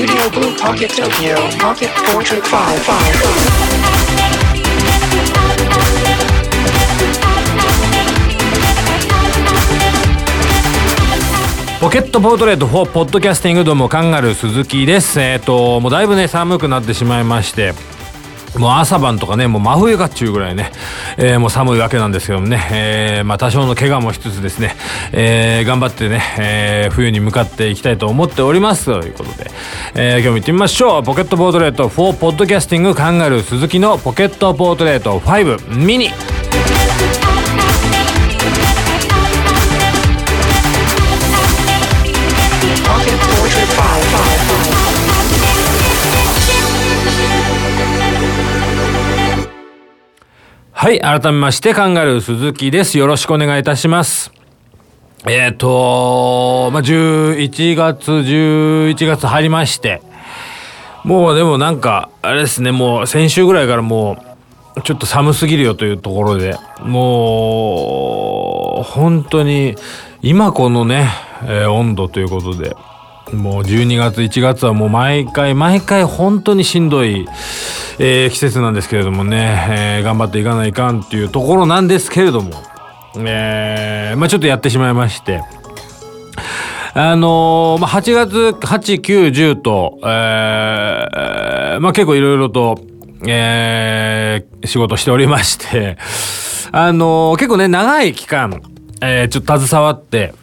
Studio Blue Pocket Tokyo Pocket Portrait 555ポケットポートレート4ポッドキャスティングどうもカンガルー鈴木です。もうだいぶね寒くなってしまいまして、もう朝晩とかね、もう真冬かっちゅうぐらいね、もう寒いわけなんですけどもね、まあ多少の怪我もしつつですね、頑張ってね、冬に向かっていきたいと思っておりますということで、今日も行ってみましょう。ポケットポートレート4ポッドキャスティングカンガルー鈴木のポケットポートレート5ミニ。はい、改めましてカンガルー鈴木です。よろしくお願いいたします。11月入りまして、もうでもなんかあれですね、もう先週ぐらいからもうちょっと寒すぎるよというところで、もう本当に今このね、温度ということで、もう12月1月はもう毎回本当にしんどい季節なんですけれどもね、頑張っていかないかんっていうところなんですけれども、まあちょっとやってしまいまして、まあ8月8、9、10と、まあ結構いろいろと、仕事しておりまして、結構ね長い期間、ちょっと携わって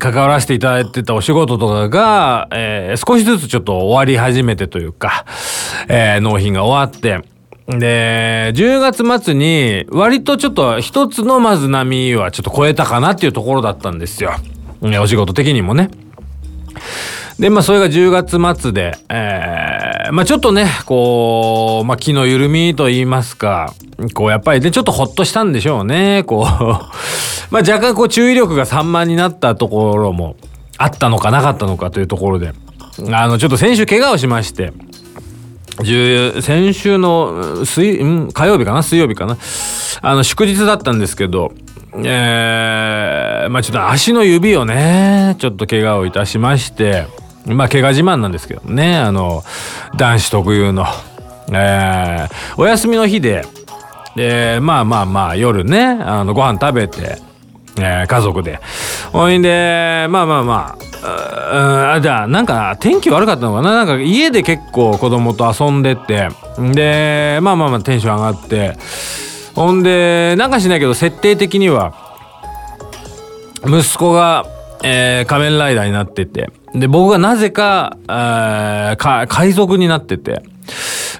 関わらせていただいてたお仕事とかが、少しずつちょっと終わり始めてというか、納品が終わって、で10月末に割とちょっと一つのまず波はちょっと超えたかなっていうところだったんですよ、お仕事的にもね。でまあそれが10月末で、まあちょっとねこう、まあ、気の緩みと言いますか、こうやっぱりねちょっとほっとしたんでしょうね、こうまあ若干こう注意力が散漫になったところもあったのかなかったのかというところで、ちょっと先週怪我をしまして、先週の水曜日かな、祝日だったんですけど、まあちょっと足の指をねちょっと怪我をいたしまして、まあ怪我自慢なんですけどね、男子特有の、お休みの日で、まあ夜ねご飯食べて、家族でおいで、まあじゃあなんか天気悪かったのかな、なんか家で結構子供と遊んでて、でまあテンション上がって、ほんでなんかしないけど設定的には息子が、仮面ライダーになってて、で僕がなぜか、海賊になってて、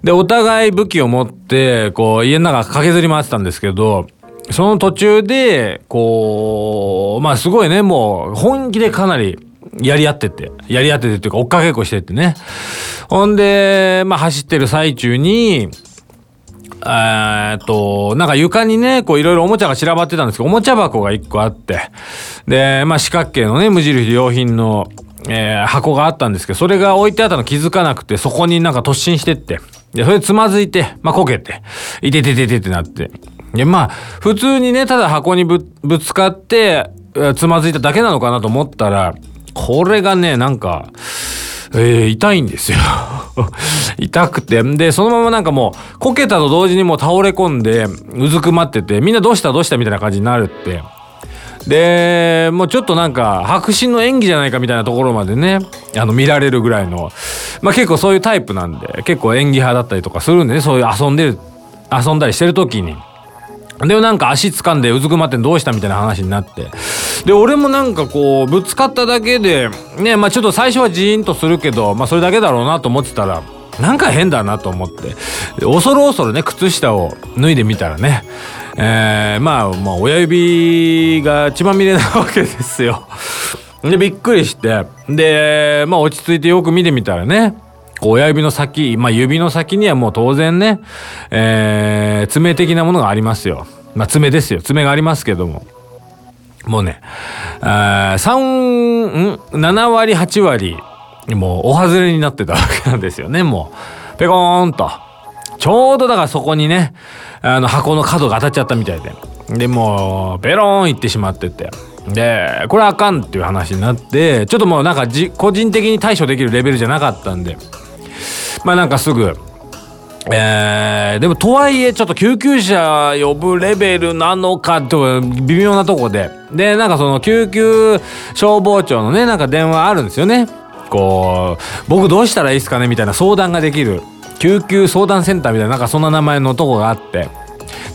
でお互い武器を持ってこう家の中駆けずり回ってたんですけど、その途中でこうまあすごいね、もう本気でかなりやり合っててというか追っかけっこしてってね、ほんでまあ走ってる最中になんか床にねこういろいろおもちゃが散らばってたんですけど、おもちゃ箱が1個あって、でまあ四角形のね無印良品の、箱があったんですけど、それが置いてあったの気づかなくて、そこになんか突進してって、でそれつまずいて、まあこけていてててててなって、でまあ普通にねただ箱にぶつかってつまずいただけなのかなと思ったら、これがねなんか痛いんですよ痛くて、でそのままなんかもうこけたと同時にもう倒れ込んでうずくまってて、みんなどうしたみたいな感じになるって、でもうちょっとなんか迫真の演技じゃないかみたいなところまでね見られるぐらいの、まあ結構そういうタイプなんで、結構演技派だったりとかするんでね、そういう遊んだりしてる時に、でなんか足掴んでうずくまってどうしたみたいな話になって、で俺もなんかこうぶつかっただけでね、まあちょっと最初はジーンとするけど、まあそれだけだろうなと思ってたら、なんか変だなと思って、恐るね靴下を脱いでみたらね、まあ親指が血まみれなわけですよでびっくりして、でまあ落ち着いてよく見てみたらね、親指の先、まあ指の先にはもう当然ね、爪的なものがありますよ。まあ爪ですよ。爪がありますけども、もうね、7割8割もうお外れになってたわけなんですよね。もうペコーンとちょうどだからそこにね、箱の角が当たっちゃったみたいで、でもうベローンいってしまってて。でこれあかんっていう話になって、ちょっともうなんか個人的に対処できるレベルじゃなかったんで、まあなんかすぐでもとはいえちょっと救急車呼ぶレベルなのかと微妙なとこで、でなんかその救急消防庁のねなんか電話あるんですよね。こう僕どうしたらいいですかねみたいな相談ができる救急相談センターみたいな、なんかそんな名前のとこがあって、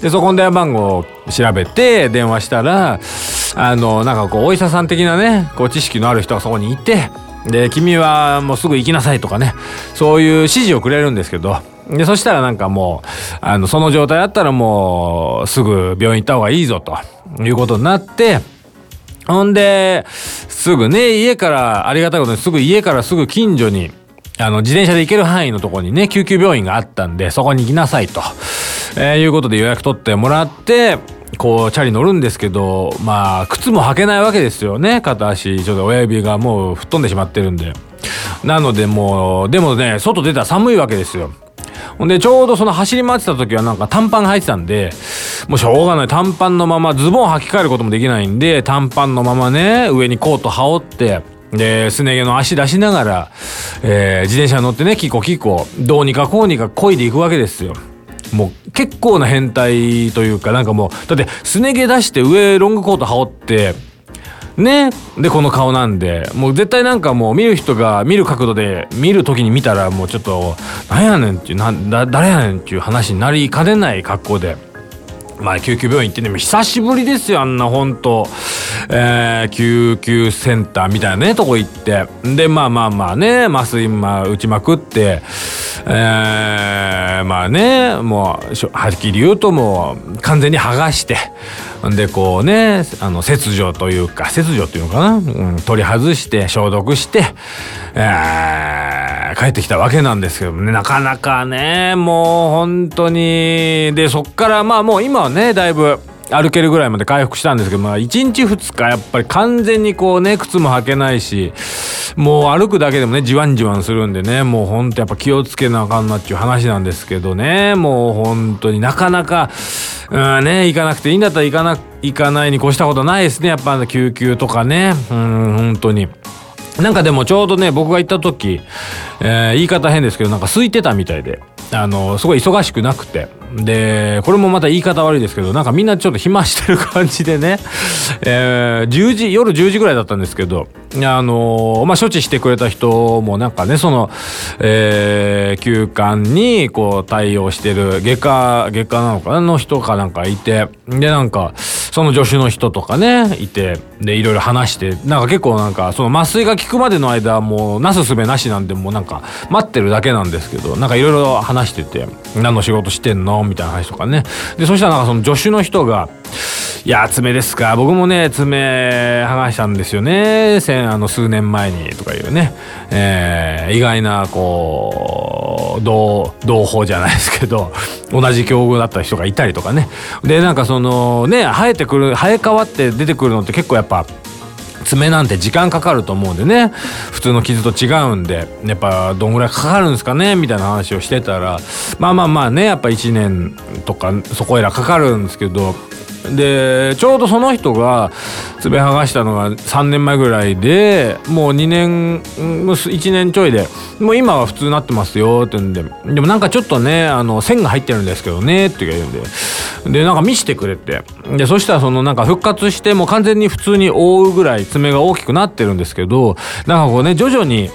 でそこの電話番号を調べて電話したらなんかこうお医者さん的なねこう知識のある人がそこにいて、で君はもうすぐ行きなさいとかねそういう指示をくれるんですけど、でそしたらなんかもうその状態だったらもうすぐ病院行った方がいいぞということになって、ほんですぐね家からありがたいことにすぐ家からすぐ近所に自転車で行ける範囲のところにね救急病院があったんで、そこに行きなさいと、いうことで予約取ってもらってこうチャリ乗るんですけど、まあ靴も履けないわけですよね。片足ちょっと親指がもう吹っ飛んでしまってるんで、なのでもうでもね外出たら寒いわけですよ。ほんでちょうどその走り回ってた時はなんか短パンが入ってたんで、もうしょうがない短パンのままズボン履き替えることもできないんで短パンのままね上にコート羽織ってですね毛の足出しながら、自転車に乗ってねキコキコどうにかこうにか漕いでいくわけですよ。もう結構な変態というか、なんかもうだってすね毛出して上ロングコート羽織ってね、でこの顔なんでもう絶対なんかもう見る人が見る角度で見る時に見たらもうちょっとなんやねんっていう誰やねんっていう話になりかねない格好で、まあ救急病院行ってね久しぶりですよあんなほんと、救急センターみたいなねとこ行って、でまあね麻酔打ちまくってまあねもうはっきり言うともう完全に剥がして、でこうね切除というか取り外して消毒して、帰ってきたわけなんですけどもね、なかなかねもう本当にでそっからまあもう今はねだいぶ歩けるぐらいまで回復したんですけど、まあ1日2日やっぱり完全にこうね靴も履けないしもう歩くだけでもねじわんじわんするんでね、もうほんとやっぱ気をつけなあかんなっていう話なんですけどね、もう本当になかなかね行かなくていいんだったら行かないに越したことないですね、やっぱ救急とかね。本当になんかでもちょうどね僕が行った時、言い方変ですけどなんか空いてたみたいで、すごい忙しくなくて、でこれもまた言い方悪いですけどなんかみんなちょっと暇してる感じでね、夜10時ぐらいだったんですけど、まあ処置してくれた人もなんかねその、急患にこう対応してる外科なのかの人かなんかいて、でなんかその助手の人とかねいて、でいろいろ話してなんか結構なんかその麻酔が効くまでの間もうなすすべなしなんでもうなんか待ってるだけなんですけど、なんかいろいろ話してて何の仕事してんのみたいな話とかね。でそしたらなんかその助手の人がいや爪ですか、僕もね爪剥がしたんですよね数年前にとかいうね、意外なこう同胞じゃないですけど同じ境遇だった人がいたりとかね。でなんかそのね生え変わって出てくるのって結構やっぱ爪なんて時間かかると思うんでね、普通の傷と違うんでやっぱどんぐらいかかるんですかねみたいな話をしてたらまあねやっぱ1年とかそこいらかかるんですけど、でちょうどその人が爪剥がしたのが3年前ぐらいでもう1年ちょいでもう今は普通になってますよって言うんで、でもなんかちょっとね線が入ってるんですけどねって言うんで、でなんか見してくれて、でそしたらそのなんか復活してもう完全に普通に覆うぐらい爪が大きくなってるんですけど、なんかこうね徐々に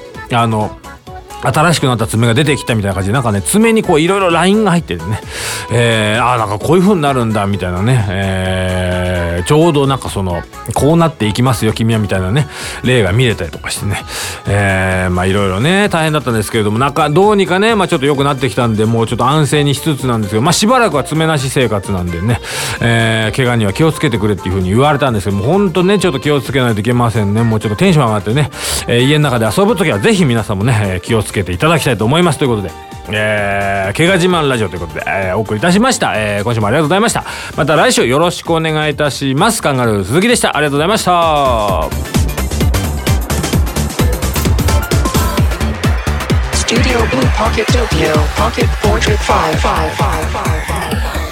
新しくなった爪が出てきたみたいな感じでなんかね爪にこういろいろラインが入っててね、なんかこういう風になるんだみたいなね、ちょうどなんかそのこうなっていきますよ君はみたいなね例が見れたりとかしてね、まあいろいろね大変だったんですけれども、なんかどうにかねまあちょっと良くなってきたんでもうちょっと安静にしつつなんですけど、まあしばらくは爪なし生活なんでね、怪我には気をつけてくれっていう風に言われたんですけども、ほんとねちょっと気をつけないといけませんね。もうちょっとテンション上がってね、家の中で遊ぶときはぜひ皆さんもね気をつけていただきたいと思いますということで、怪我自慢ラジオということで、お送りいたしました、今週もありがとうございました。また来週よろしくお願いいたします。カンガルー鈴木でした。ありがとうございました。Studio Blue Pocket Tokyo Pocket Portrait 5